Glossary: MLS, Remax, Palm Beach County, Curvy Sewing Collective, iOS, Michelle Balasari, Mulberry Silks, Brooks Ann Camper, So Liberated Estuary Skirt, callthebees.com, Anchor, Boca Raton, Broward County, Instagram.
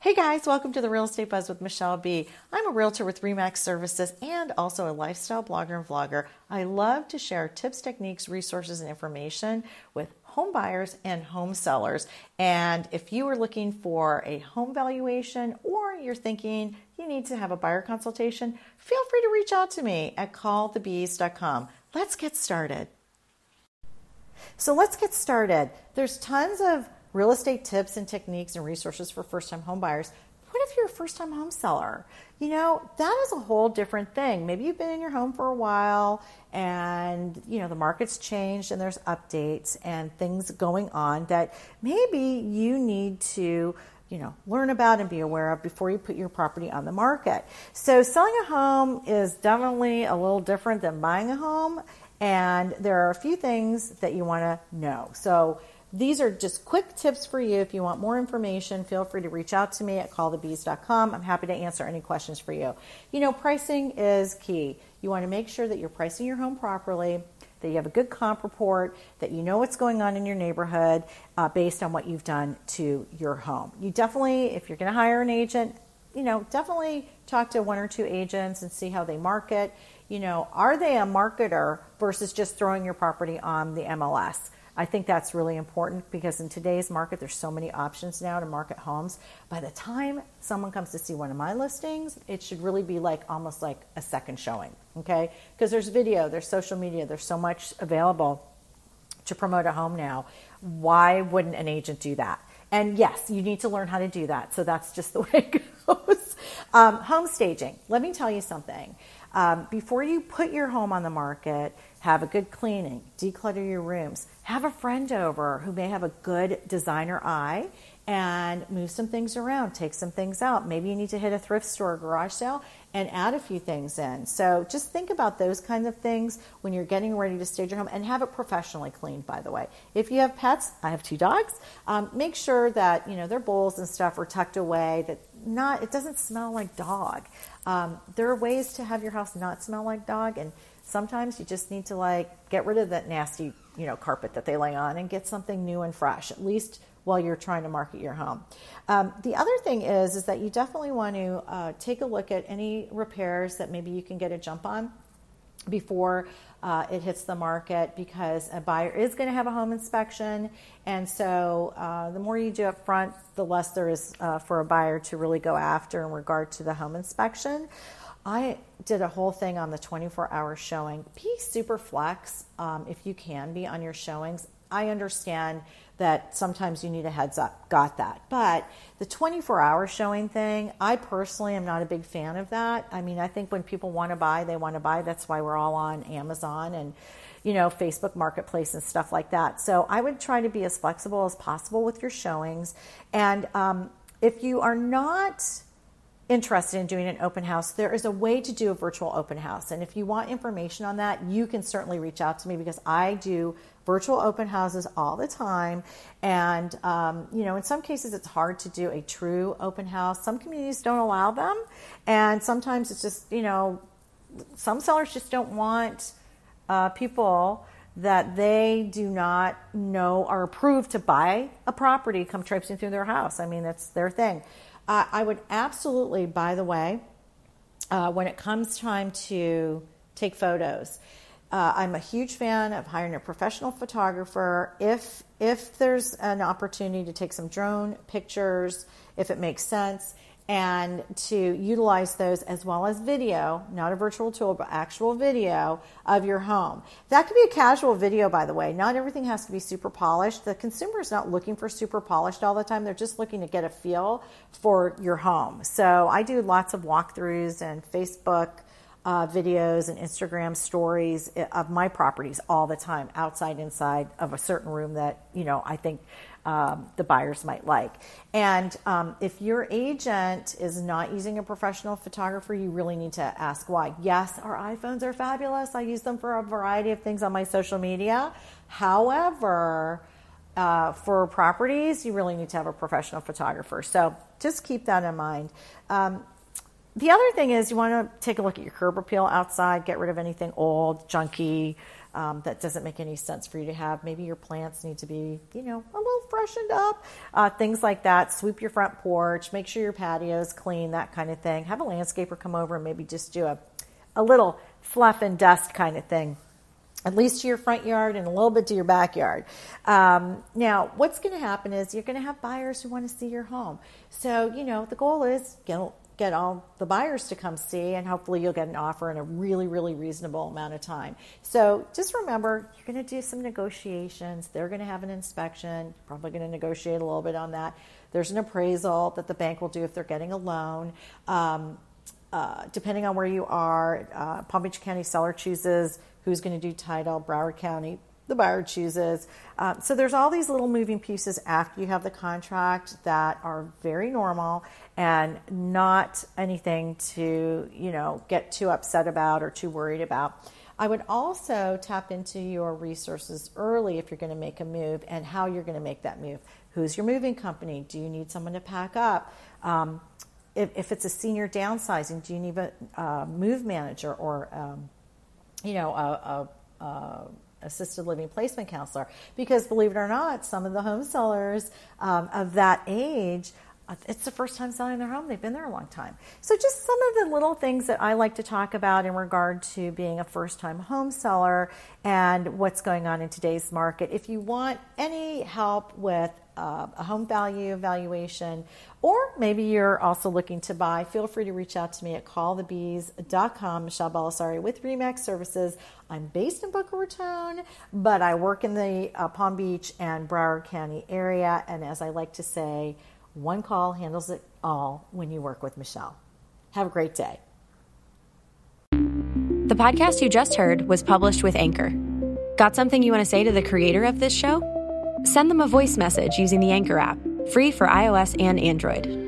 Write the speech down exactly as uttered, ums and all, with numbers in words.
Hey guys, welcome to the Real Estate Buzz with Michelle B. I'm a realtor with Remax Services and also a lifestyle blogger and vlogger. I love to share tips, techniques, resources, and information with home buyers and home sellers. And if you are looking for a home valuation or you're thinking you need to have a buyer consultation, feel free to reach out to me at call the bees dot com. Let's get started. So let's get started. There's tons of real estate tips and techniques and resources for first-time home buyers. What if you're a first-time home seller? You know, that is a whole different thing. Maybe you've been in your home for a while and, you know, the market's changed and there's updates and things going on that maybe you need to, you know, learn about and be aware of before you put your property on the market. So selling a home is definitely a little different than buying a home, and there are a few things that you want to know. So these are just quick tips for you. If you want more information, feel free to reach out to me at call the bees dot com. I'm happy to answer any questions for you. You know, pricing is key. You want to make sure that you're pricing your home properly, that you have a good comp report, that you know what's going on in your neighborhood uh, based on what you've done to your home. You definitely, if you're going to hire an agent, you know, definitely talk to one or two agents and see how they market. You know, are they a marketer versus just throwing your property on the M L S? I think that's really important because in today's market, there's so many options now to market homes. By the time someone comes to see one of my listings, it should really be like almost like a second showing, okay? Because there's video, there's social media, there's so much available to promote a home now. Why wouldn't an agent do that? And yes, you need to learn how to do that. So that's just the way it goes. Um, home staging. Let me tell you something. Um, before you put your home on the market, have a good cleaning, declutter your rooms, have a friend over who may have a good designer eye, and move some things around, take some things out. Maybe you need to hit a thrift store or garage sale and add a few things in. So just think about those kinds of things when you're getting ready to stage your home, and have it professionally cleaned, by the way. If you have pets, I have two dogs, um, make sure that, you know, their bowls and stuff are tucked away, that not, it doesn't smell like dog. Um, there are ways to have your house not smell like dog, and sometimes you just need to like get rid of that nasty, you know, carpet that they lay on and get something new and fresh, at least while you're trying to market your home. Um, the other thing is, is that you definitely want to uh, take a look at any repairs that maybe you can get a jump on before uh, it hits the market, because a buyer is going to have a home inspection. And so uh, the more you do up front, the less there is uh, for a buyer to really go after in regard to the home inspection. I did a whole thing on the twenty-four hour showing. Be super flex um, if you can be on your showings. I understand that sometimes you need a heads up. Got that. But the twenty-four hour showing thing, I personally am not a big fan of that. I mean, I think when people want to buy, they want to buy. That's why we're all on Amazon and, you know, Facebook Marketplace and stuff like that. So I would try to be as flexible as possible with your showings. And um, if you are not interested in doing an open house, there is a way to do a virtual open house. And if you want information on that, you can certainly reach out to me, because I do virtual open houses all the time. And, um, you know, in some cases it's hard to do a true open house. Some communities don't allow them. And sometimes it's just, you know, some sellers just don't want uh, people that they do not know are approved to buy a property come traipsing through their house. I mean, that's their thing. Uh, I would absolutely, by the way, uh, when it comes time to take photos, uh, I'm a huge fan of hiring a professional photographer. If if there's an opportunity to take some drone pictures, if it makes sense, and to utilize those as well as video, not a virtual tool, but actual video of your home. That could be a casual video, by the way. Not everything has to be super polished. The consumer is not looking for super polished all the time. They're just looking to get a feel for your home. So I do lots of walkthroughs and Facebook uh, videos and Instagram stories of my properties all the time, outside, inside of a certain room that, you know, I think Um, the buyers might like. And um, if your agent is not using a professional photographer, you really need to ask why. Yes, our iPhones are fabulous. I use them for a variety of things on my social media. However, uh, for properties, you really need to have a professional photographer. So just keep that in mind. Um, the other thing is, you want to take a look at your curb appeal outside, get rid of anything old, junky, um, that doesn't make any sense for you to have. Maybe your plants need to be, you know, a little freshened up, uh, things like that. Sweep your front porch, make sure your patio is clean, that kind of thing. Have a landscaper come over and maybe just do a, a little fluff and dust kind of thing, at least to your front yard and a little bit to your backyard. Um, now, what's going to happen is you're going to have buyers who want to see your home. So, you know, the goal is, you know, get all the buyers to come see, and hopefully you'll get an offer in a really, really reasonable amount of time. So just remember, you're going to do some negotiations. They're going to have an inspection. Probably going to negotiate a little bit on that. There's an appraisal that the bank will do if they're getting a loan. Um, uh, depending on where you are, uh, Palm Beach County seller chooses who's going to do title, Broward County, the buyer chooses. Um, so there's all these little moving pieces after you have the contract that are very normal and not anything to, you know, get too upset about or too worried about. I would also tap into your resources early if you're going to make a move and how you're going to make that move. Who's your moving company? Do you need someone to pack up? Um, if, if it's a senior downsizing, do you need a, a move manager or, um, you know, a, a, a assisted living placement counselor? Because believe it or not, some of the home sellers um, of that age, it's the first time selling their home. They've been there a long time. So just some of the little things that I like to talk about in regard to being a first-time home seller and what's going on in today's market. If you want any help with Uh, a home value evaluation, or maybe you're also looking to buy, feel free to reach out to me at call the bees dot com. Michelle Balasari with Remax Services. I'm based in Boca Raton, but I work in the uh, Palm Beach and Broward County area. And as I like to say, one call handles it all when you work with Michelle. Have a great day. The podcast you just heard was published with Anchor. Got something you want to say to the creator of this show? Send them a voice message using the Anchor app, free for iOS and Android.